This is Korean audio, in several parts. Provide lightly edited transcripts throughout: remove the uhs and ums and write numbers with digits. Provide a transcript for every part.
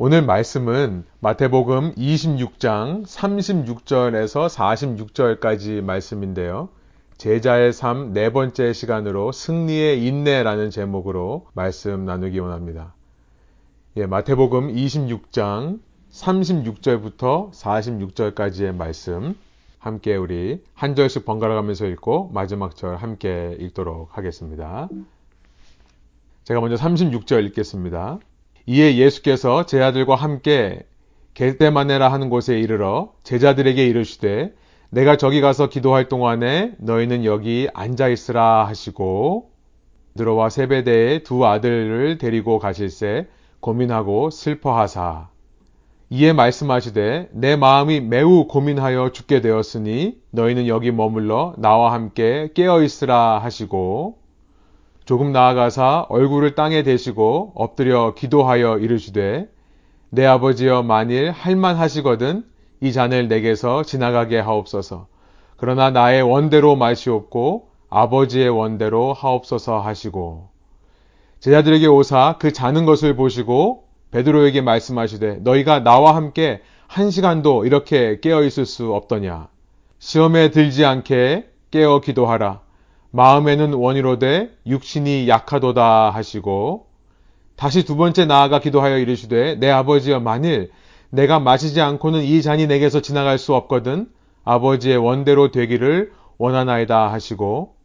오늘 말씀은 마태복음 26장 36절에서 46절까지 말씀인데요. 제자의 삶 네 번째 시간으로 승리의 인내라는 제목으로 말씀 나누기 원합니다. 마태복음 26장 36절부터 46절까지의 말씀 함께 우리 한 절씩 번갈아 가면서 읽고 마지막 절 함께 읽도록 하겠습니다. 제가 먼저 36절 읽겠습니다. 이에 예수께서 제 아들과 함께 겟세마네라 하는 곳에 이르러 제자들에게 이르시되 내가 저기 가서 기도할 동안에 너희는 여기 앉아 있으라 하시고 들어와 세베대의 두 아들을 데리고 가실새 고민하고 슬퍼하사 이에 말씀하시되 내 마음이 매우 고민하여 죽게 되었으니 너희는 여기 머물러 나와 함께 깨어 있으라 하시고 조금 나아가사 얼굴을 땅에 대시고 엎드려 기도하여 이르시되 내 아버지여 만일 할만 하시거든 이 잔을 내게서 지나가게 하옵소서. 그러나 나의 원대로 마시옵고 아버지의 원대로 하옵소서 하시고 제자들에게 오사 그 자는 것을 보시고 베드로에게 말씀하시되 너희가 나와 함께 한 시간도 이렇게 깨어 있을 수 없더냐. 시험에 들지 않게 깨어 기도하라. 마음에는 원이로되 육신이 약하도다 하시고 다시 두 번째 나아가 기도하여 이르시되 내 아버지여 만일 내가 마시지 않고는 이 잔이 내게서 지나갈 수 없거든 아버지의 원대로 되기를 원하나이다 하시고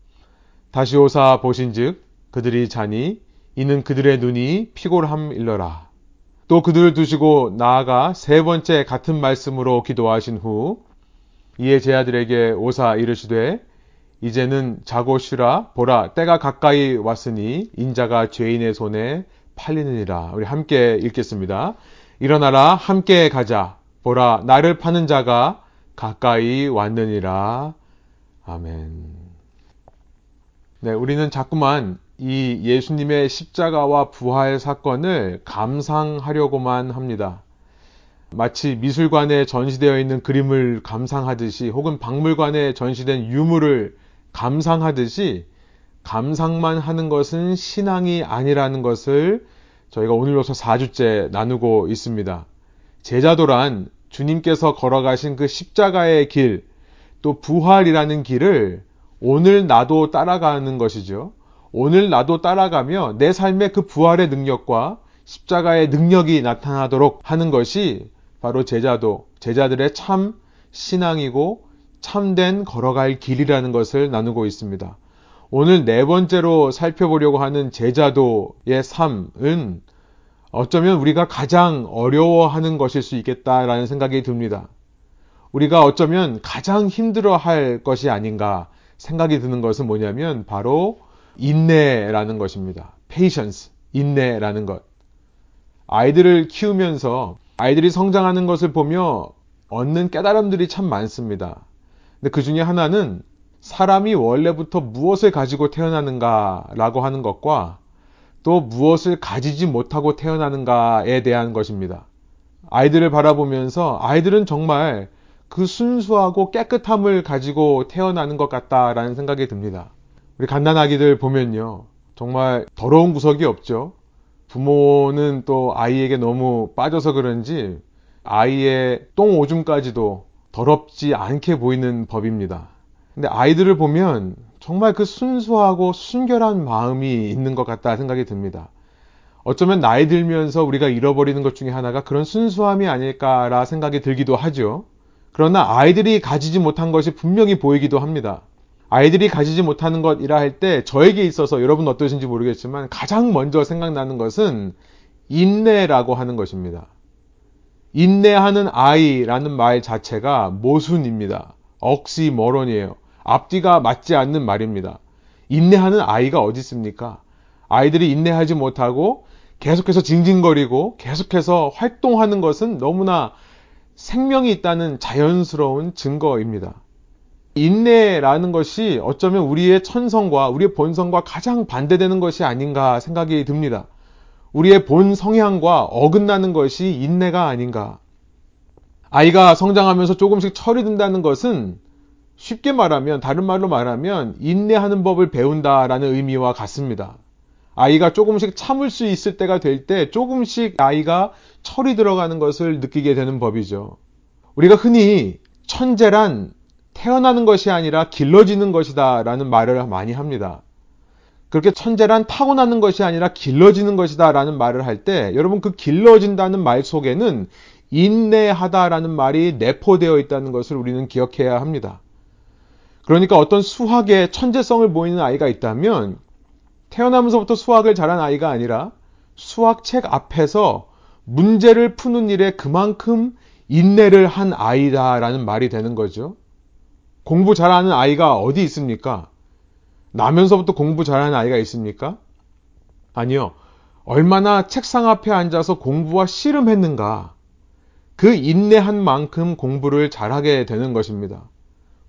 다시 오사 보신즉 그들이 자니 이는 그들의 눈이 피골함일러라. 또 그들을 두시고 나아가 세 번째 같은 말씀으로 기도하신 후 이에 제자들에게 오사 이르시되 이제는 자고 쉬라. 보라 때가 가까이 왔으니 인자가 죄인의 손에 팔리느니라. 우리 함께 읽겠습니다. 일어나라 함께 가자. 보라 나를 파는 자가 가까이 왔느니라. 아멘. 네, 우리는 자꾸만 이 예수님의 십자가와 부활 사건을 감상하려고만 합니다. 마치 미술관에 전시되어 있는 그림을 감상하듯이 혹은 박물관에 전시된 유물을 감상하듯이 감상만 하는 것은 신앙이 아니라는 것을 저희가 오늘로서 4주째 나누고 있습니다. 제자도란 주님께서 걸어가신 그 십자가의 길, 또 부활이라는 길을 오늘 나도 따라가는 것이죠. 오늘 나도 따라가며 내 삶의 그 부활의 능력과 십자가의 능력이 나타나도록 하는 것이 바로 제자도, 제자들의 참 신앙이고 참된 걸어갈 길이라는 것을 나누고 있습니다. 오늘 네 번째로 살펴보려고 하는 제자도의 삶은 어쩌면 우리가 가장 어려워하는 것일 수 있겠다라는 생각이 듭니다. 우리가 어쩌면 가장 힘들어할 것이 아닌가 생각이 드는 것은 뭐냐면 바로 인내라는 것입니다. patience, 인내라는 것. 아이들을 키우면서 아이들이 성장하는 것을 보며 얻는 깨달음들이 참 많습니다. 근데 그 중에 하나는 사람이 원래부터 무엇을 가지고 태어나는가라고 하는 것과 또 무엇을 가지지 못하고 태어나는가에 대한 것입니다. 아이들을 바라보면서 아이들은 정말 그 순수하고 깨끗함을 가지고 태어나는 것 같다라는 생각이 듭니다. 우리 갓난아기들 보면요. 정말 더러운 구석이 없죠. 부모는 또 아이에게 너무 빠져서 그런지 아이의 똥 오줌까지도 더럽지 않게 보이는 법입니다. 근데 아이들을 보면 정말 그 순수하고 순결한 마음이 있는 것 같다 생각이 듭니다. 어쩌면 나이 들면서 우리가 잃어버리는 것 중에 하나가 그런 순수함이 아닐까라 생각이 들기도 하죠. 그러나 아이들이 가지지 못한 것이 분명히 보이기도 합니다. 아이들이 가지지 못하는 것이라 할 때 저에게 있어서 여러분 어떠신지 모르겠지만 가장 먼저 생각나는 것은 인내라고 하는 것입니다. 인내하는 아이라는 말 자체가 모순입니다. 억시머론이에요. 앞뒤가 맞지 않는 말입니다. 인내하는 아이가 어디 있습니까? 아이들이 인내하지 못하고 계속해서 징징거리고 계속해서 활동하는 것은 너무나 생명이 있다는 자연스러운 증거입니다. 인내라는 것이 어쩌면 우리의 천성과 우리의 본성과 가장 반대되는 것이 아닌가 생각이 듭니다. 우리의 본 성향과 어긋나는 것이 인내가 아닌가. 아이가 성장하면서 조금씩 철이 든다는 것은 쉽게 말하면, 다른 말로 말하면 인내하는 법을 배운다라는 의미와 같습니다. 아이가 조금씩 참을 수 있을 때가 될 때 조금씩 아이가 철이 들어가는 것을 느끼게 되는 법이죠. 우리가 흔히 천재란 태어나는 것이 아니라 길러지는 것이다 라는 말을 많이 합니다. 그렇게 천재란 타고나는 것이 아니라 길러지는 것이다 라는 말을 할 때 여러분 그 길러진다는 말 속에는 인내하다라는 말이 내포되어 있다는 것을 우리는 기억해야 합니다. 그러니까 어떤 수학에 천재성을 보이는 아이가 있다면 태어나면서부터 수학을 잘한 아이가 아니라 수학책 앞에서 문제를 푸는 일에 그만큼 인내를 한 아이다라는 말이 되는 거죠. 공부 잘하는 아이가 어디 있습니까? 나면서부터 공부 잘하는 아이가 있습니까? 아니요. 얼마나 책상 앞에 앉아서 공부와 씨름했는가. 그 인내한 만큼 공부를 잘하게 되는 것입니다.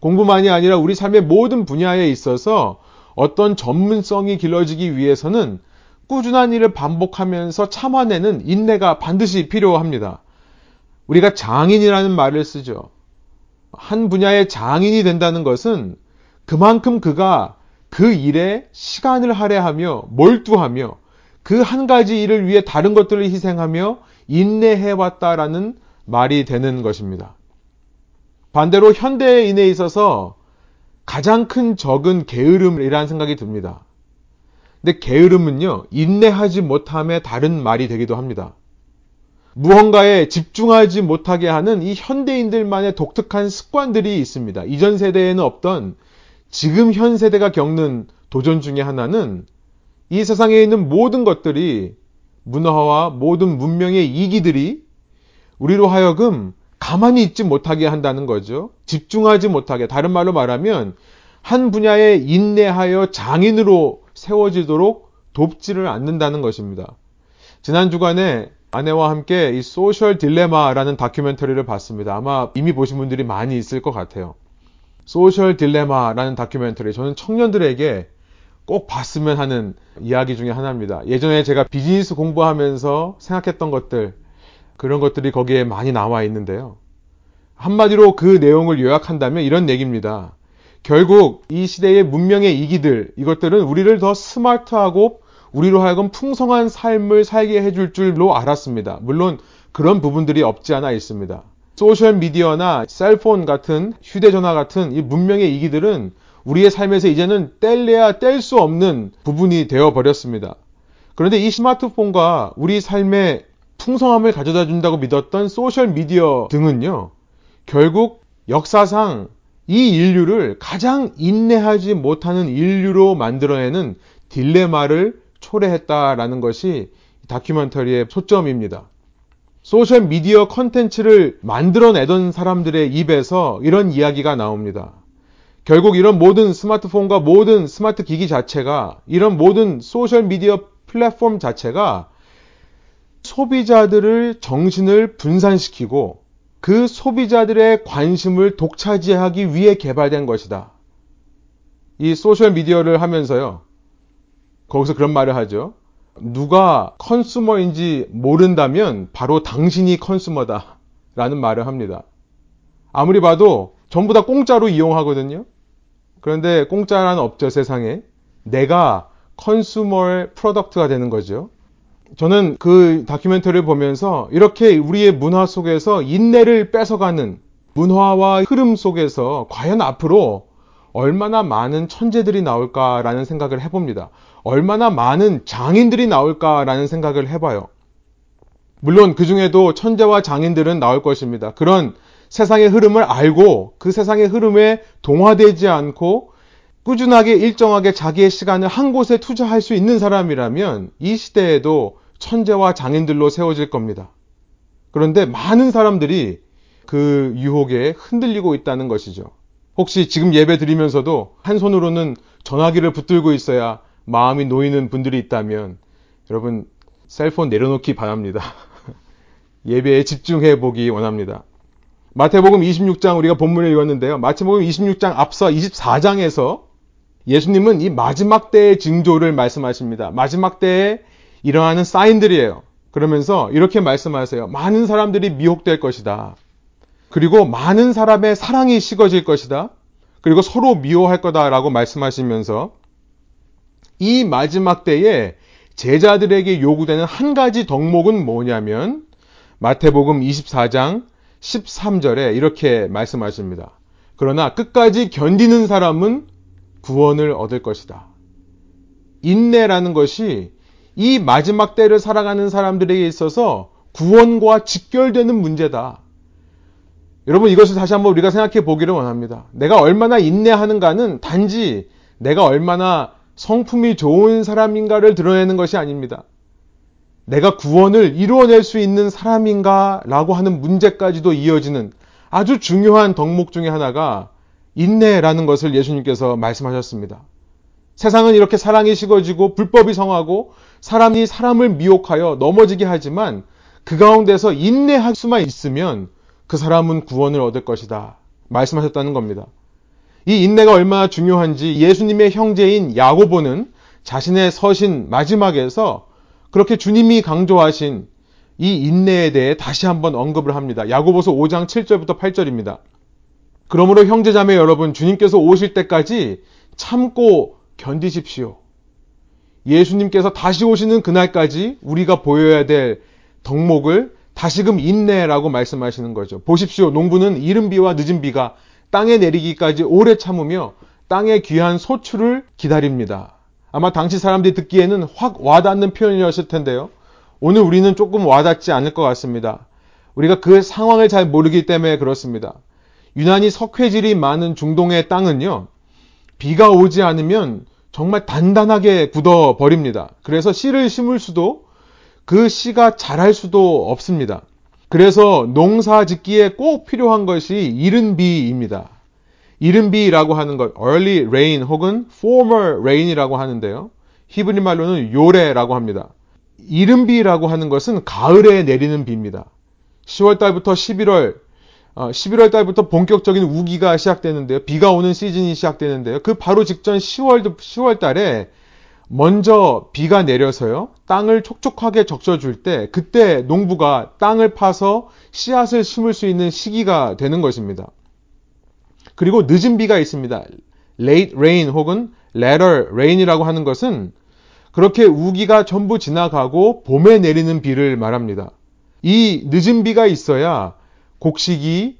공부만이 아니라 우리 삶의 모든 분야에 있어서 어떤 전문성이 길러지기 위해서는 꾸준한 일을 반복하면서 참아내는 인내가 반드시 필요합니다. 우리가 장인이라는 말을 쓰죠. 한 분야의 장인이 된다는 것은 그만큼 그가 그 일에 시간을 할애하며 몰두하며 그 한 가지 일을 위해 다른 것들을 희생하며 인내해왔다라는 말이 되는 것입니다. 반대로 현대인에 있어서 가장 큰 적은 게으름이라는 생각이 듭니다. 근데 게으름은요, 인내하지 못함의 다른 말이 되기도 합니다. 무언가에 집중하지 못하게 하는 이 현대인들만의 독특한 습관들이 있습니다. 이전 세대에는 없던 지금 현 세대가 겪는 도전 중에 하나는 이 세상에 있는 모든 것들이 문화와 모든 문명의 이기들이 우리로 하여금 가만히 있지 못하게 한다는 거죠. 집중하지 못하게, 다른 말로 말하면 한 분야에 인내하여 장인으로 세워지도록 돕지를 않는다는 것입니다. 지난 주간에 아내와 함께 이 소셜 딜레마라는 다큐멘터리를 봤습니다. 아마 이미 보신 분들이 많이 있을 것 같아요. 소셜 딜레마라는 다큐멘터리, 저는 청년들에게 꼭 봤으면 하는 이야기 중에 하나입니다. 예전에 제가 비즈니스 공부하면서 생각했던 것들, 그런 것들이 거기에 많이 나와 있는데요. 한마디로 그 내용을 요약한다면 이런 얘기입니다. 결국 이 시대의 문명의 이기들, 이것들은 우리를 더 스마트하고 우리로 하여금 풍성한 삶을 살게 해줄 줄로 알았습니다. 물론 그런 부분들이 없지 않아 있습니다. 소셜미디어나 셀폰 같은 휴대전화 같은 이 문명의 이기들은 우리의 삶에서 이제는 뗄래야 뗄 수 없는 부분이 되어버렸습니다. 그런데 이 스마트폰과 우리 삶의 풍성함을 가져다 준다고 믿었던 소셜미디어 등은요, 결국 역사상 이 인류를 가장 인내하지 못하는 인류로 만들어내는 딜레마를 초래했다라는 것이 다큐멘터리의 초점입니다. 소셜미디어 컨텐츠를 만들어내던 사람들의 입에서 이런 이야기가 나옵니다. 결국 이런 모든 스마트폰과 모든 스마트 기기 자체가, 이런 모든 소셜미디어 플랫폼 자체가 소비자들을 정신을 분산시키고 그 소비자들의 관심을 독차지하기 위해 개발된 것이다. 이 소셜미디어를 하면서요, 거기서 그런 말을 하죠. 누가 컨슈머인지 모른다면 바로 당신이 컨슈머다 라는 말을 합니다. 아무리 봐도 전부 다 공짜로 이용하거든요. 그런데 공짜란 없죠, 세상에. 내가 컨슈머의 프로덕트가 되는 거죠. 저는 그 다큐멘터리를 보면서 이렇게 우리의 문화 속에서 인내를 뺏어가는 문화와 흐름 속에서 과연 앞으로 얼마나 많은 천재들이 나올까라는 생각을 해봅니다. 얼마나 많은 장인들이 나올까라는 생각을 해봐요. 물론 그 중에도 천재와 장인들은 나올 것입니다. 그런 세상의 흐름을 알고 그 세상의 흐름에 동화되지 않고 꾸준하게 일정하게 자기의 시간을 한 곳에 투자할 수 있는 사람이라면 이 시대에도 천재와 장인들로 세워질 겁니다. 그런데 많은 사람들이 그 유혹에 흔들리고 있다는 것이죠. 혹시 지금 예배 드리면서도 한 손으로는 전화기를 붙들고 있어야 마음이 놓이는 분들이 있다면 여러분 셀폰 내려놓기 바랍니다. 예배에 집중해 보기 원합니다. 마태복음 26장 우리가 본문을 읽었는데요. 마태복음 26장 앞서 24장에서 예수님은 이 마지막 때의 징조를 말씀하십니다. 마지막 때에 일어나는 사인들이에요. 그러면서 이렇게 말씀하세요. 많은 사람들이 미혹될 것이다. 그리고 많은 사람의 사랑이 식어질 것이다. 그리고 서로 미워할 거다라고 말씀하시면서 이 마지막 때에 제자들에게 요구되는 한 가지 덕목은 뭐냐면 마태복음 24장 13절에 이렇게 말씀하십니다. 그러나 끝까지 견디는 사람은 구원을 얻을 것이다. 인내라는 것이 이 마지막 때를 살아가는 사람들에게 있어서 구원과 직결되는 문제다. 여러분, 이것을 다시 한번 우리가 생각해 보기를 원합니다. 내가 얼마나 인내하는가는 단지 내가 얼마나 성품이 좋은 사람인가를 드러내는 것이 아닙니다. 내가 구원을 이루어낼 수 있는 사람인가라고 하는 문제까지도 이어지는 아주 중요한 덕목 중에 하나가 인내라는 것을 예수님께서 말씀하셨습니다. 세상은 이렇게 사랑이 식어지고 불법이 성하고 사람이 사람을 미혹하여 넘어지게 하지만 그 가운데서 인내할 수만 있으면 그 사람은 구원을 얻을 것이다 말씀하셨다는 겁니다. 이 인내가 얼마나 중요한지 예수님의 형제인 야고보는 자신의 서신 마지막에서 그렇게 주님이 강조하신 이 인내에 대해 다시 한번 언급을 합니다. 야고보서 5장 7절부터 8절입니다. 그러므로 형제자매 여러분, 주님께서 오실 때까지 참고 견디십시오. 예수님께서 다시 오시는 그날까지 우리가 보여야 될 덕목을 다시금 인내라고 말씀하시는 거죠. 보십시오. 농부는 이른 비와 늦은 비가 땅에 내리기까지 오래 참으며 땅의 귀한 소출을 기다립니다. 아마 당시 사람들이 듣기에는 확 와닿는 표현이었을 텐데요. 오늘 우리는 조금 와닿지 않을 것 같습니다. 우리가 그 상황을 잘 모르기 때문에 그렇습니다. 유난히 석회질이 많은 중동의 땅은요, 비가 오지 않으면 정말 단단하게 굳어버립니다. 그래서 씨를 심을 수도 그 씨가 자랄 수도 없습니다. 그래서 농사 짓기에 꼭 필요한 것이 이른 비입니다. 이른 비라고 하는 것, early rain 혹은 former rain이라고 하는데요. 히브리 말로는 요레라고 합니다. 이른 비라고 하는 것은 가을에 내리는 비입니다. 11월 달부터 본격적인 우기가 시작되는데요. 비가 오는 시즌이 시작되는데요. 그 바로 직전 10월 달에 먼저 비가 내려서요, 땅을 촉촉하게 적셔줄 때 그때 농부가 땅을 파서 씨앗을 심을 수 있는 시기가 되는 것입니다. 그리고 늦은 비가 있습니다. late rain 혹은 later rain이라고 하는 것은 그렇게 우기가 전부 지나가고 봄에 내리는 비를 말합니다. 이 늦은 비가 있어야 곡식이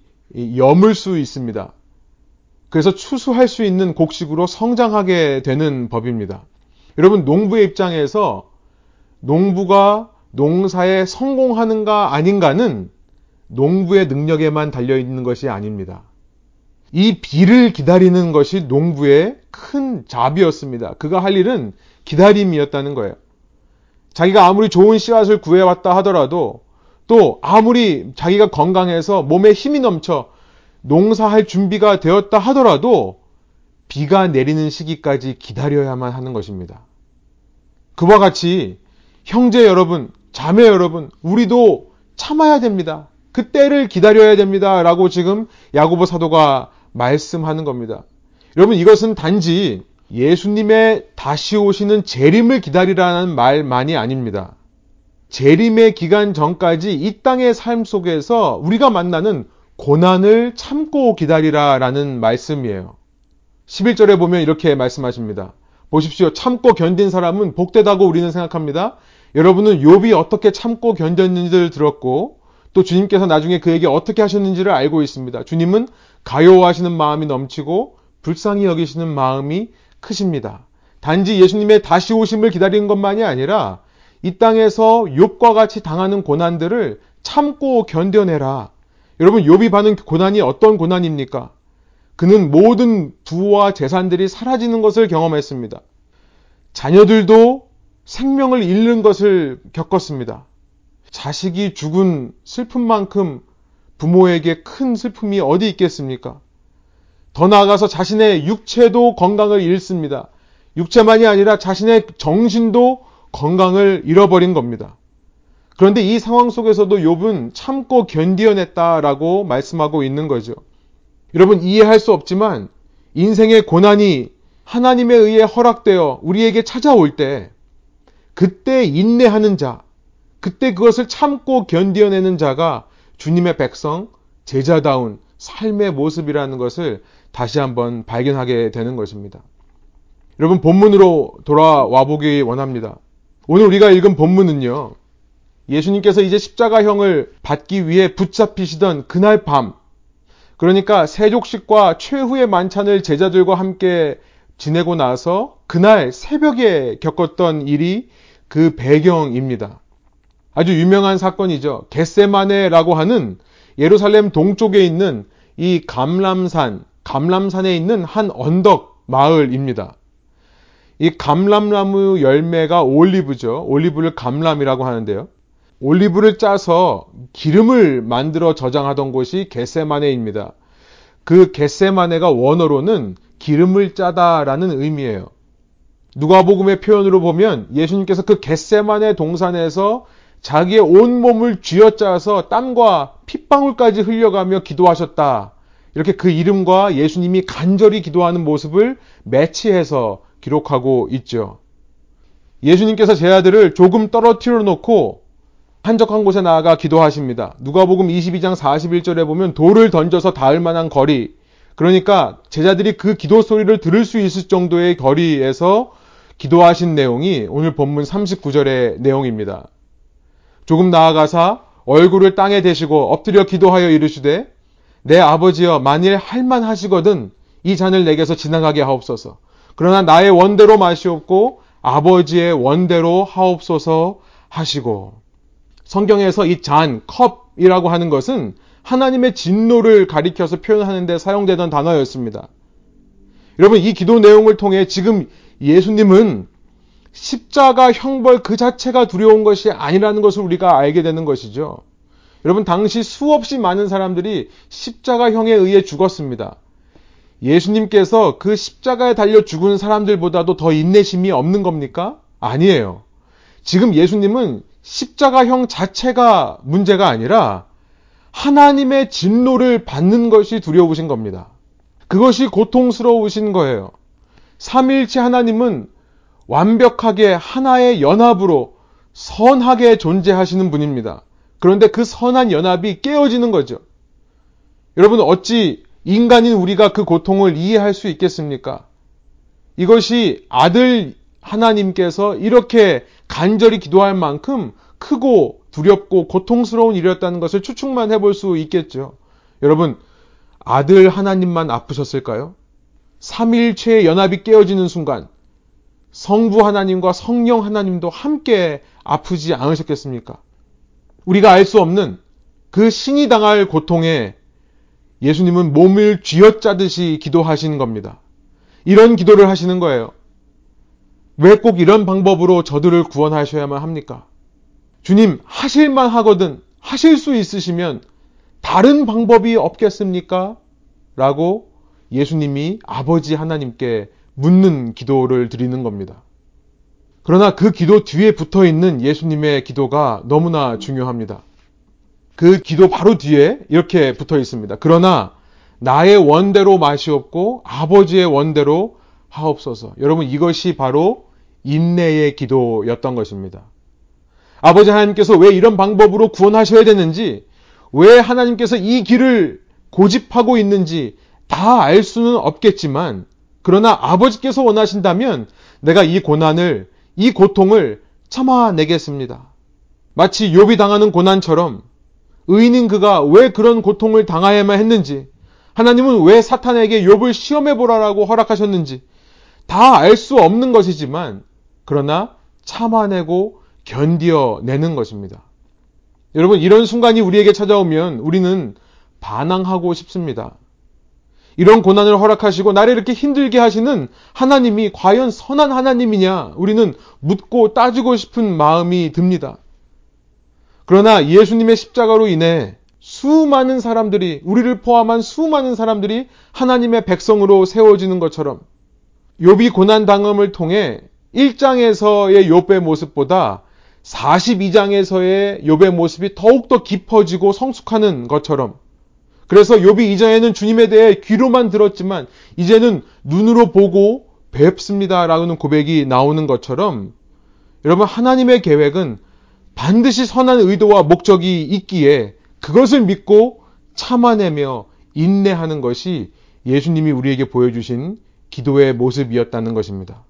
여물 수 있습니다. 그래서 추수할 수 있는 곡식으로 성장하게 되는 법입니다. 여러분, 농부의 입장에서 농부가 농사에 성공하는가 아닌가는 농부의 능력에만 달려있는 것이 아닙니다. 이 비를 기다리는 것이 농부의 큰 잡이었습니다. 그가 할 일은 기다림이었다는 거예요. 자기가 아무리 좋은 씨앗을 구해왔다 하더라도 또 아무리 자기가 건강해서 몸에 힘이 넘쳐 농사할 준비가 되었다 하더라도 비가 내리는 시기까지 기다려야만 하는 것입니다. 그와 같이 형제 여러분, 자매 여러분, 우리도 참아야 됩니다. 그때를 기다려야 됩니다. 라고 지금 야고보 사도가 말씀하는 겁니다. 여러분, 이것은 단지 예수님의 다시 오시는 재림을 기다리라는 말만이 아닙니다. 재림의 기간 전까지 이 땅의 삶 속에서 우리가 만나는 고난을 참고 기다리라라는 말씀이에요. 11절에 보면 이렇게 말씀하십니다. 보십시오. 참고 견딘 사람은 복되다고 우리는 생각합니다. 여러분은 욥이 어떻게 참고 견뎠는지를 들었고 또 주님께서 나중에 그에게 어떻게 하셨는지를 알고 있습니다. 주님은 가여워하시는 마음이 넘치고 불쌍히 여기시는 마음이 크십니다. 단지 예수님의 다시 오심을 기다리는 것만이 아니라 이 땅에서 욥과 같이 당하는 고난들을 참고 견뎌내라. 여러분, 욥이 받는 고난이 어떤 고난입니까? 그는 모든 부와 재산들이 사라지는 것을 경험했습니다. 자녀들도 생명을 잃는 것을 겪었습니다. 자식이 죽은 슬픔만큼 부모에게 큰 슬픔이 어디 있겠습니까? 더 나아가서 자신의 육체도 건강을 잃습니다. 육체만이 아니라 자신의 정신도 건강을 잃어버린 겁니다. 그런데 이 상황 속에서도 욥은 참고 견디어냈다라고 말씀하고 있는 거죠. 여러분, 이해할 수 없지만 인생의 고난이 하나님에 의해 허락되어 우리에게 찾아올 때 그때 인내하는 자, 그때 그것을 참고 견디어내는 자가 주님의 백성, 제자다운 삶의 모습이라는 것을 다시 한번 발견하게 되는 것입니다. 여러분, 본문으로 돌아와 보기 원합니다. 오늘 우리가 읽은 본문은요, 예수님께서 이제 십자가형을 받기 위해 붙잡히시던 그날 밤, 그러니까 세족식과 최후의 만찬을 제자들과 함께 지내고 나서 그날 새벽에 겪었던 일이 그 배경입니다. 아주 유명한 사건이죠. 겟세마네라고 하는 예루살렘 동쪽에 있는 이 감람산에 있는 한 언덕 마을입니다. 이 감람나무 열매가 올리브죠. 올리브를 감람이라고 하는데요. 올리브를 짜서 기름을 만들어 저장하던 곳이 겟세마네입니다. 그 겟세마네가 원어로는 기름을 짜다라는 의미예요. 누가복음의 표현으로 보면 예수님께서 그 겟세마네 동산에서 자기의 온몸을 쥐어짜서 땀과 핏방울까지 흘려가며 기도하셨다. 이렇게 그 이름과 예수님이 간절히 기도하는 모습을 매치해서 기록하고 있죠. 예수님께서 제자들을 조금 떨어뜨려 놓고 한적한 곳에 나아가 기도하십니다. 누가복음 22장 41절에 보면 돌을 던져서 닿을 만한 거리, 그러니까 제자들이 그 기도 소리를 들을 수 있을 정도의 거리에서 기도하신 내용이 오늘 본문 39절의 내용입니다. 조금 나아가사 얼굴을 땅에 대시고 엎드려 기도하여 이르시되 내 아버지여 만일 할만하시거든 이 잔을 내게서 지나가게 하옵소서. 그러나 나의 원대로 마시옵고 아버지의 원대로 하옵소서 하시고. 성경에서 이 잔, 컵이라고 하는 것은 하나님의 진노를 가리켜서 표현하는 데 사용되던 단어였습니다. 여러분, 이 기도 내용을 통해 지금 예수님은 십자가 형벌 그 자체가 두려운 것이 아니라는 것을 우리가 알게 되는 것이죠. 여러분, 당시 수없이 많은 사람들이 십자가 형에 의해 죽었습니다. 예수님께서 그 십자가에 달려 죽은 사람들보다도 더 인내심이 없는 겁니까? 아니에요. 지금 예수님은 십자가형 자체가 문제가 아니라 하나님의 진노를 받는 것이 두려우신 겁니다. 그것이 고통스러우신 거예요. 삼위일체 하나님은 완벽하게 하나의 연합으로 선하게 존재하시는 분입니다. 그런데 그 선한 연합이 깨어지는 거죠. 여러분, 어찌 인간인 우리가 그 고통을 이해할 수 있겠습니까? 이것이 아들 하나님께서 이렇게 간절히 기도할 만큼 크고 두렵고 고통스러운 일이었다는 것을 추측만 해볼 수 있겠죠. 여러분, 아들 하나님만 아프셨을까요? 삼위일체의 연합이 깨어지는 순간 성부 하나님과 성령 하나님도 함께 아프지 않으셨겠습니까? 우리가 알 수 없는 그 신이 당할 고통에 예수님은 몸을 쥐어짜듯이 기도하신 겁니다. 이런 기도를 하시는 거예요. 왜 꼭 이런 방법으로 저들을 구원하셔야만 합니까? 주님, 하실만 하거든, 하실 수 있으시면 다른 방법이 없겠습니까? 라고 예수님이 아버지 하나님께 묻는 기도를 드리는 겁니다. 그러나 그 기도 뒤에 붙어있는 예수님의 기도가 너무나 중요합니다. 그 기도 바로 뒤에 이렇게 붙어 있습니다. 그러나 나의 원대로 마시옵고 아버지의 원대로 하옵소서. 여러분, 이것이 바로 인내의 기도였던 것입니다. 아버지 하나님께서 왜 이런 방법으로 구원하셔야 되는지, 왜 하나님께서 이 길을 고집하고 있는지 다 알 수는 없겠지만, 그러나 아버지께서 원하신다면 내가 이 고난을, 이 고통을 참아내겠습니다. 마치 욥이 당하는 고난처럼 의인인 그가 왜 그런 고통을 당하야만 했는지, 하나님은 왜 사탄에게 욥을 시험해보라라고 허락하셨는지 다 알 수 없는 것이지만, 그러나 참아내고 견디어내는 것입니다. 여러분, 이런 순간이 우리에게 찾아오면 우리는 반항하고 싶습니다. 이런 고난을 허락하시고 나를 이렇게 힘들게 하시는 하나님이 과연 선한 하나님이냐, 우리는 묻고 따지고 싶은 마음이 듭니다. 그러나 예수님의 십자가로 인해 수많은 사람들이, 우리를 포함한 수많은 사람들이 하나님의 백성으로 세워지는 것처럼 욥이 고난당함을 통해 1장에서의 욥의 모습보다 42장에서의 욥의 모습이 더욱더 깊어지고 성숙하는 것처럼, 그래서 욥이 이전에는 주님에 대해 귀로만 들었지만 이제는 눈으로 보고 뵙습니다라는 고백이 나오는 것처럼, 여러분, 하나님의 계획은 반드시 선한 의도와 목적이 있기에 그것을 믿고 참아내며 인내하는 것이 예수님이 우리에게 보여주신 기도의 모습이었다는 것입니다.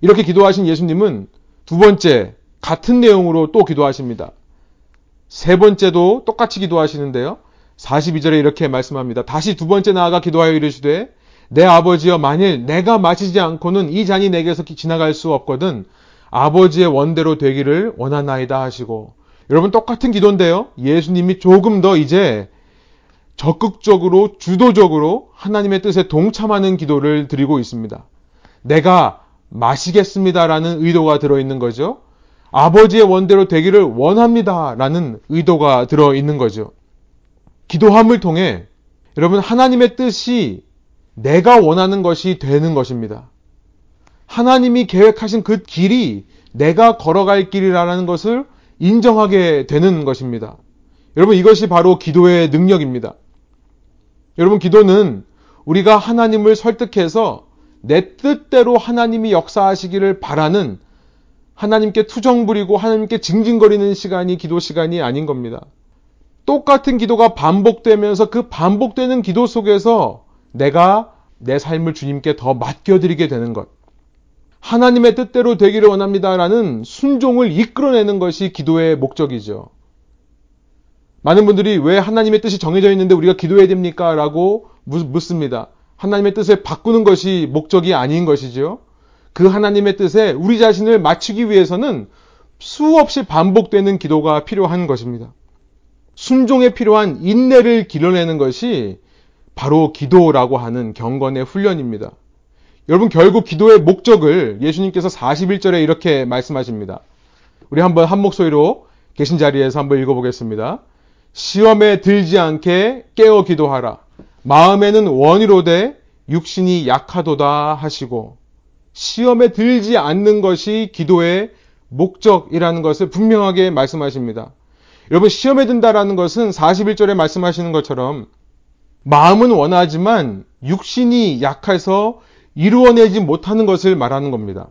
이렇게 기도하신 예수님은 두 번째, 같은 내용으로 또 기도하십니다. 세 번째도 똑같이 기도하시는데요. 42절에 이렇게 말씀합니다. 다시 두 번째 나아가 기도하여 이르시되 내 아버지여 만일 내가 마치지 않고는 이 잔이 내게서 지나갈 수 없거든 아버지의 원대로 되기를 원하나이다 하시고. 여러분 똑같은 기도인데요. 예수님이 조금 더 이제 적극적으로 주도적으로 하나님의 뜻에 동참하는 기도를 드리고 있습니다. 내가 마시겠습니다라는 의도가 들어있는 거죠. 아버지의 원대로 되기를 원합니다라는 의도가 들어있는 거죠. 기도함을 통해 여러분 하나님의 뜻이 내가 원하는 것이 되는 것입니다. 하나님이 계획하신 그 길이 내가 걸어갈 길이라는 것을 인정하게 되는 것입니다. 여러분 이것이 바로 기도의 능력입니다. 여러분 기도는 우리가 하나님을 설득해서 내 뜻대로 하나님이 역사하시기를 바라는 하나님께 투정 부리고 하나님께 징징거리는 시간이 기도 시간이 아닌 겁니다. 똑같은 기도가 반복되면서 그 반복되는 기도 속에서 내가 내 삶을 주님께 더 맡겨드리게 되는 것. 하나님의 뜻대로 되기를 원합니다라는 순종을 이끌어내는 것이 기도의 목적이죠. 많은 분들이 왜 하나님의 뜻이 정해져 있는데 우리가 기도해야 됩니까? 라고 묻습니다. 하나님의 뜻을 바꾸는 것이 목적이 아닌 것이죠. 그 하나님의 뜻에 우리 자신을 맞추기 위해서는 수없이 반복되는 기도가 필요한 것입니다. 순종에 필요한 인내를 길러내는 것이 바로 기도라고 하는 경건의 훈련입니다. 여러분 결국 기도의 목적을 예수님께서 41절에 이렇게 말씀하십니다. 우리 한번 한 목소리로 계신 자리에서 한번 읽어보겠습니다. 시험에 들지 않게 깨어 기도하라. 마음에는 원이로되 육신이 약하도다 하시고. 시험에 들지 않는 것이 기도의 목적이라는 것을 분명하게 말씀하십니다. 여러분 시험에 든다라는 것은 41절에 말씀하시는 것처럼 마음은 원하지만 육신이 약해서 이루어내지 못하는 것을 말하는 겁니다.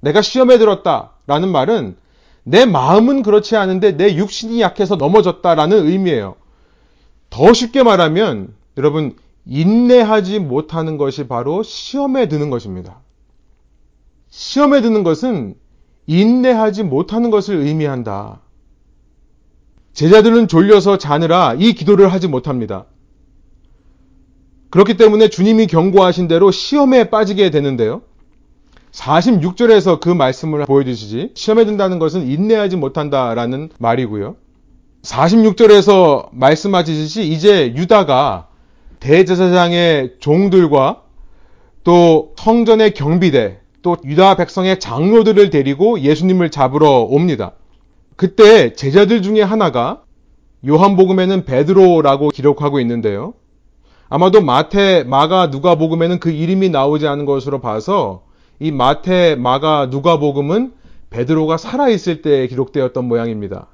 내가 시험에 들었다라는 말은 내 마음은 그렇지 않은데 내 육신이 약해서 넘어졌다라는 의미예요. 더 쉽게 말하면 여러분 인내하지 못하는 것이 바로 시험에 드는 것입니다. 시험에 드는 것은 인내하지 못하는 것을 의미한다. 제자들은 졸려서 자느라 이 기도를 하지 못합니다. 그렇기 때문에 주님이 경고하신 대로 시험에 빠지게 되는데요. 46절에서 그 말씀을 보여주시지 시험에 든다는 것은 인내하지 못한다라는 말이고요. 46절에서 말씀하시듯이 이제 유다가 대제사장의 종들과 또 성전의 경비대 또 유다 백성의 장로들을 데리고 예수님을 잡으러 옵니다. 그때 제자들 중에 하나가 요한복음에는 베드로라고 기록하고 있는데요. 아마도 마태, 마가, 누가복음에는 그 이름이 나오지 않은 것으로 봐서 이 마태, 마가, 누가복음은 베드로가 살아있을 때 기록되었던 모양입니다.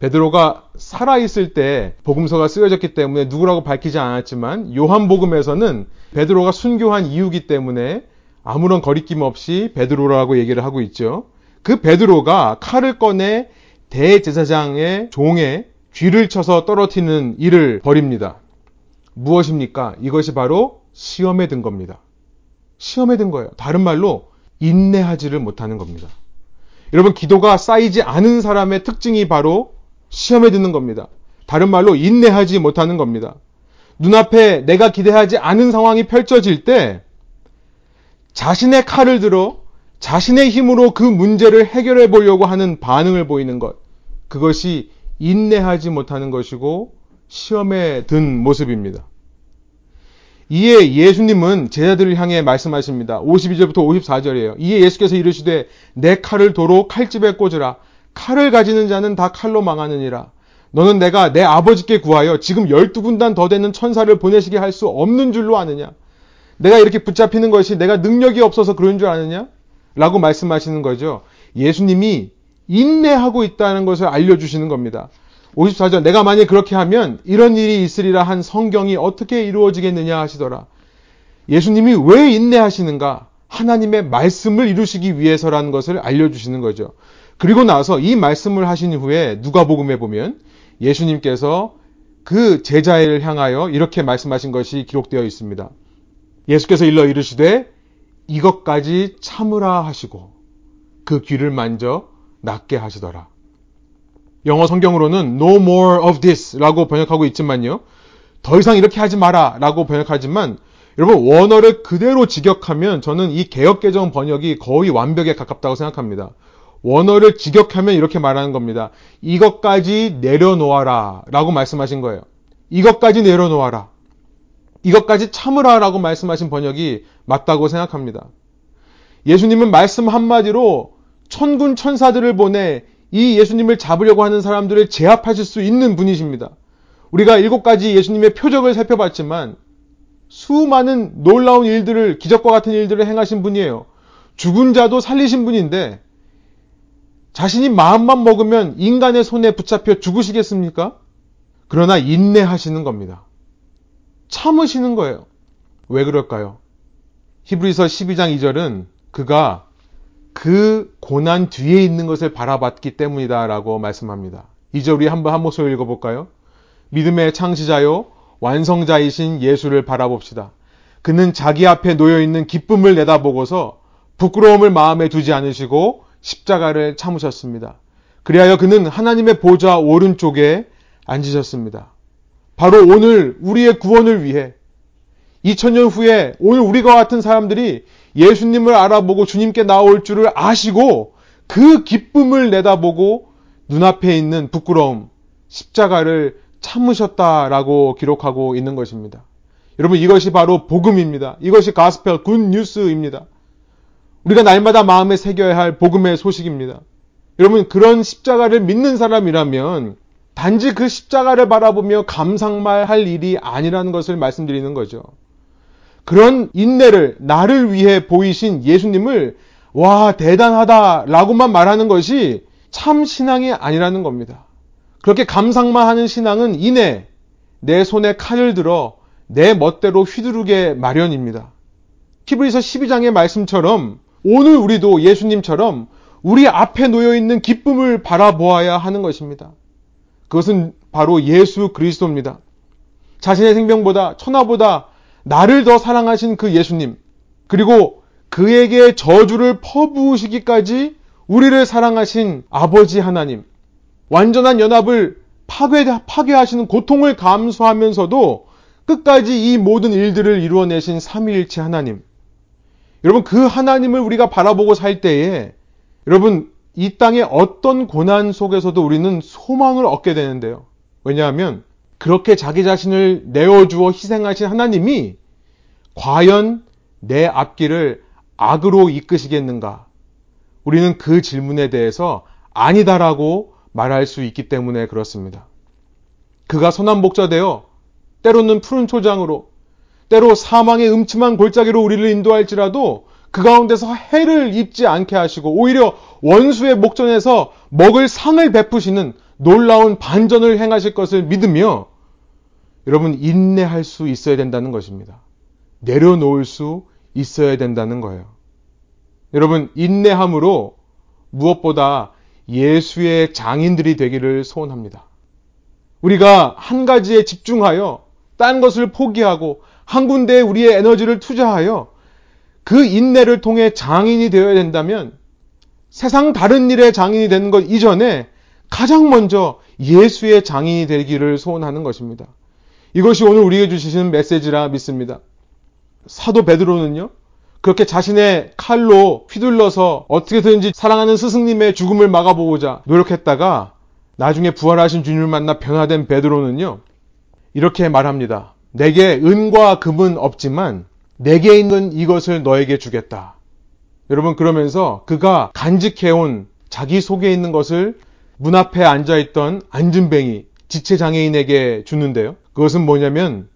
베드로가 살아있을 때 복음서가 쓰여졌기 때문에 누구라고 밝히지 않았지만 요한복음에서는 베드로가 순교한 이후이기 때문에 아무런 거리낌 없이 베드로라고 얘기를 하고 있죠. 그 베드로가 칼을 꺼내 대제사장의 종에 쥐를 쳐서 떨어뜨리는 일을 벌입니다. 무엇입니까? 이것이 바로 시험에 든 겁니다. 시험에 든 거예요. 다른 말로 인내하지를 못하는 겁니다. 여러분 기도가 쌓이지 않은 사람의 특징이 바로 시험에 드는 겁니다. 다른 말로 인내하지 못하는 겁니다. 눈앞에 내가 기대하지 않은 상황이 펼쳐질 때 자신의 칼을 들어 자신의 힘으로 그 문제를 해결해 보려고 하는 반응을 보이는 것. 그것이 인내하지 못하는 것이고 시험에 든 모습입니다. 이에 예수님은 제자들을 향해 말씀하십니다. 52절부터 54절이에요. 이에 예수께서 이르시되 내 칼을 도로 칼집에 꽂으라. 칼을 가지는 자는 다 칼로 망하느니라. 너는 내가 내 아버지께 구하여 지금 12군단 더 되는 천사를 보내시게 할 수 없는 줄로 아느냐. 내가 이렇게 붙잡히는 것이 내가 능력이 없어서 그런 줄 아느냐 라고 말씀하시는 거죠. 예수님이 인내하고 있다는 것을 알려주시는 겁니다. 54절 내가 만약 그렇게 하면 이런 일이 있으리라 한 성경이 어떻게 이루어지겠느냐 하시더라. 예수님이 왜 인내하시는가? 하나님의 말씀을 이루시기 위해서라는 것을 알려주시는 거죠. 그리고 나서 이 말씀을 하신 후에 누가복음에 보면 예수님께서 그 제자를 향하여 이렇게 말씀하신 것이 기록되어 있습니다. 예수께서 일러 이르시되 이것까지 참으라 하시고 그 귀를 만져 낫게 하시더라. 영어 성경으로는 no more of this 라고 번역하고 있지만요, 더 이상 이렇게 하지 마라 라고 번역하지만, 여러분 원어를 그대로 직역하면 저는 이 개역개정 번역이 거의 완벽에 가깝다고 생각합니다. 원어를 직역하면 이렇게 말하는 겁니다. 이것까지 내려놓아라 라고 말씀하신 거예요. 이것까지 내려놓아라, 이것까지 참으라 라고 말씀하신 번역이 맞다고 생각합니다. 예수님은 말씀 한마디로 천군 천사들을 보내 이 예수님을 잡으려고 하는 사람들을 제압하실 수 있는 분이십니다. 우리가 7가지 예수님의 표적을 살펴봤지만 수많은 놀라운 일들을, 기적과 같은 일들을 행하신 분이에요. 죽은 자도 살리신 분인데 자신이 마음만 먹으면 인간의 손에 붙잡혀 죽으시겠습니까? 그러나 인내하시는 겁니다. 참으시는 거예요. 왜 그럴까요? 히브리서 12장 2절은 그가 그 고난 뒤에 있는 것을 바라봤기 때문이다 라고 말씀합니다. 2절 우리 한 목소리 읽어볼까요? 믿음의 창시자요 완성자이신 예수를 바라봅시다. 그는 자기 앞에 놓여있는 기쁨을 내다보고서 부끄러움을 마음에 두지 않으시고 십자가를 참으셨습니다. 그리하여 그는 하나님의 보좌 오른쪽에 앉으셨습니다. 바로 오늘 우리의 구원을 위해 2000년 후에 오늘 우리가 같은 사람들이 예수님을 알아보고 주님께 나올 줄을 아시고 그 기쁨을 내다보고 눈앞에 있는 부끄러움, 십자가를 참으셨다라고 기록하고 있는 것입니다. 여러분 이것이 바로 복음입니다. 이것이 가스펠, 굿 뉴스입니다. 우리가 날마다 마음에 새겨야 할 복음의 소식입니다. 여러분 그런 십자가를 믿는 사람이라면 단지 그 십자가를 바라보며 감상만 할 일이 아니라는 것을 말씀드리는 거죠. 그런 인내를, 나를 위해 보이신 예수님을 와 대단하다라고만 말하는 것이 참 신앙이 아니라는 겁니다. 그렇게 감상만 하는 신앙은 이내 내 손에 칼을 들어 내 멋대로 휘두르게 마련입니다. 히브리서 12장의 말씀처럼 오늘 우리도 예수님처럼 우리 앞에 놓여있는 기쁨을 바라보아야 하는 것입니다. 그것은 바로 예수 그리스도입니다. 자신의 생명보다, 천하보다 나를 더 사랑하신 그 예수님, 그리고 그에게 저주를 퍼부으시기까지 우리를 사랑하신 아버지 하나님, 완전한 연합을 파괴하시는 고통을 감수하면서도 끝까지 이 모든 일들을 이루어내신 삼위일체 하나님, 여러분 그 하나님을 우리가 바라보고 살 때에 여러분 이 땅의 어떤 고난 속에서도 우리는 소망을 얻게 되는데요. 왜냐하면 그렇게 자기 자신을 내어주어 희생하신 하나님이 과연 내 앞길을 악으로 이끄시겠는가? 우리는 그 질문에 대해서 아니다라고 말할 수 있기 때문에 그렇습니다. 그가 선한 목자 되어 때로는 푸른 초장으로, 때로 사망의 음침한 골짜기로 우리를 인도할지라도 그 가운데서 해를 입지 않게 하시고 오히려 원수의 목전에서 먹을 상을 베푸시는 놀라운 반전을 행하실 것을 믿으며 여러분 인내할 수 있어야 된다는 것입니다. 내려놓을 수 있어야 된다는 거예요. 여러분 인내함으로 무엇보다 예수의 장인들이 되기를 소원합니다. 우리가 한 가지에 집중하여 딴 것을 포기하고 한 군데에 우리의 에너지를 투자하여 그 인내를 통해 장인이 되어야 된다면 세상 다른 일의 장인이 되는 것 이전에 가장 먼저 예수의 장인이 되기를 소원하는 것입니다. 이것이 오늘 우리에게 주시는 메시지라 믿습니다. 사도 베드로는요, 그렇게 자신의 칼로 휘둘러서 어떻게든지 사랑하는 스승님의 죽음을 막아보고자 노력했다가 나중에 부활하신 주님을 만나 변화된 베드로는요, 이렇게 말합니다. 내게 은과 금은 없지만 내게 있는 이것을 너에게 주겠다. 여러분 그러면서 그가 간직해온 자기 속에 있는 것을 문 앞에 앉아있던 안진뱅이, 지체장애인에게 주는데요. 그것은 뭐냐면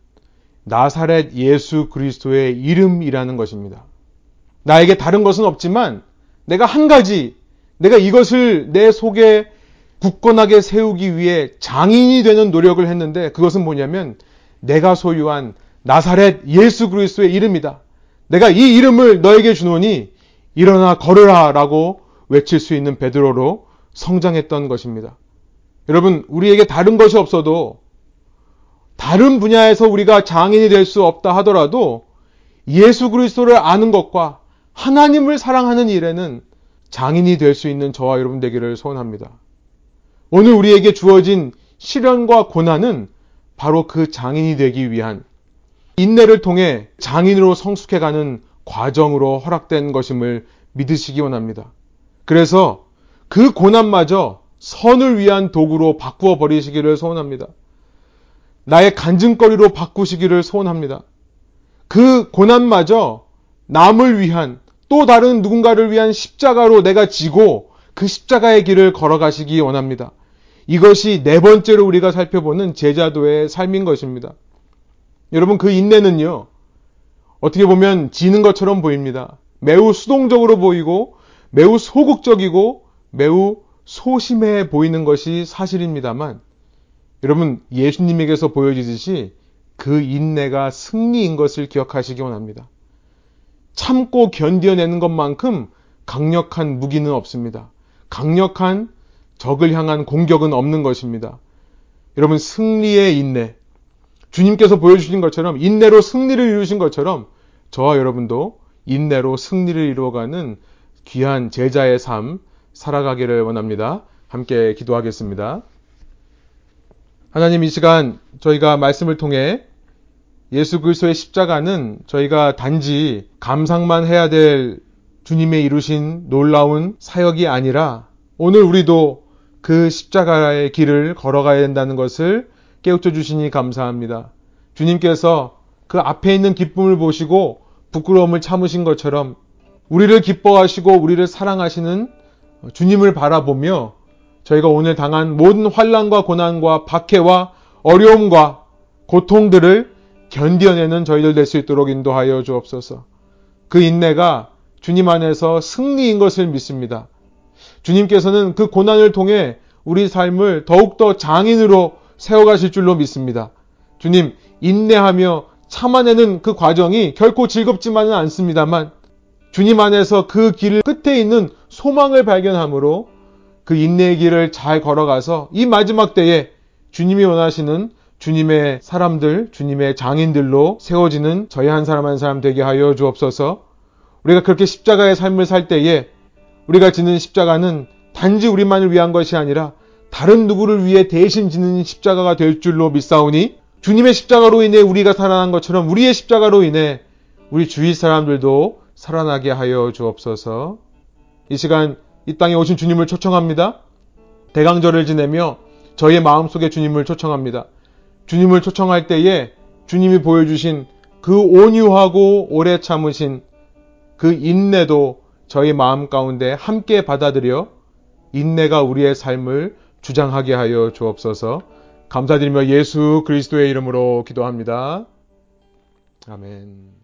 나사렛 예수 그리스도의 이름이라는 것입니다. 나에게 다른 것은 없지만 내가 한 가지, 내가 이것을 내 속에 굳건하게 세우기 위해 장인이 되는 노력을 했는데 그것은 뭐냐면 내가 소유한 나사렛 예수 그리스도의 이름이다. 내가 이 이름을 너에게 주노니 일어나 걸으라 라고 외칠 수 있는 베드로로 성장했던 것입니다. 여러분 우리에게 다른 것이 없어도, 다른 분야에서 우리가 장인이 될 수 없다 하더라도 예수 그리스도를 아는 것과 하나님을 사랑하는 일에는 장인이 될 수 있는 저와 여러분 되기를 소원합니다. 오늘 우리에게 주어진 시련과 고난은 바로 그 장인이 되기 위한 인내를 통해 장인으로 성숙해가는 과정으로 허락된 것임을 믿으시기 원합니다. 그래서 그 고난마저 선을 위한 도구로 바꾸어 버리시기를 소원합니다. 나의 간증거리로 바꾸시기를 소원합니다. 그 고난마저 남을 위한 또 다른 누군가를 위한 십자가로 내가 지고 그 십자가의 길을 걸어가시기 원합니다. 이것이 네 번째로 우리가 살펴보는 제자도의 삶인 것입니다. 여러분, 그 인내는요, 어떻게 보면 지는 것처럼 보입니다. 매우 수동적으로 보이고 매우 소극적이고 매우 소심해 보이는 것이 사실입니다만, 여러분, 예수님에게서 보여지듯이 그 인내가 승리인 것을 기억하시기 원합니다. 참고 견뎌내는 것만큼 강력한 무기는 없습니다. 강력한 적을 향한 공격은 없는 것입니다. 여러분, 승리의 인내, 주님께서 보여주신 것처럼 인내로 승리를 이루신 것처럼 저와 여러분도 인내로 승리를 이루어가는 귀한 제자의 삶 살아가기를 원합니다. 함께 기도하겠습니다. 하나님, 이 시간 저희가 말씀을 통해 예수 그리스도의 십자가는 저희가 단지 감상만 해야 될 주님의 이루신 놀라운 사역이 아니라 오늘 우리도 그 십자가의 길을 걸어가야 된다는 것을 깨우쳐 주시니 감사합니다. 주님께서 그 앞에 있는 기쁨을 보시고 부끄러움을 참으신 것처럼 우리를 기뻐하시고 우리를 사랑하시는 주님을 바라보며 저희가 오늘 당한 모든 환난과 고난과 박해와 어려움과 고통들을 견뎌내는 저희들 될 수 있도록 인도하여 주옵소서. 그 인내가 주님 안에서 승리인 것을 믿습니다. 주님께서는 그 고난을 통해 우리 삶을 더욱더 장인으로 세워가실 줄로 믿습니다. 주님, 인내하며 참아내는 그 과정이 결코 즐겁지만은 않습니다만 주님 안에서 그 길 끝에 있는 소망을 발견함으로 그 인내의 길을 잘 걸어가서 이 마지막 때에 주님이 원하시는 주님의 사람들, 주님의 장인들로 세워지는 저희 한 사람 한 사람 되게 하여 주옵소서. 우리가 그렇게 십자가의 삶을 살 때에 우리가 지는 십자가는 단지 우리만을 위한 것이 아니라 다른 누구를 위해 대신 지는 십자가가 될 줄로 믿사오니 주님의 십자가로 인해 우리가 살아난 것처럼 우리의 십자가로 인해 우리 주위 사람들도 살아나게 하여 주옵소서. 이 시간 이 땅에 오신 주님을 초청합니다. 대강절을 지내며 저희의 마음속에 주님을 초청합니다. 주님을 초청할 때에 주님이 보여주신 그 온유하고 오래 참으신 그 인내도 저희 마음 가운데 함께 받아들여 인내가 우리의 삶을 주장하게 하여 주옵소서. 감사드리며 예수 그리스도의 이름으로 기도합니다. 아멘.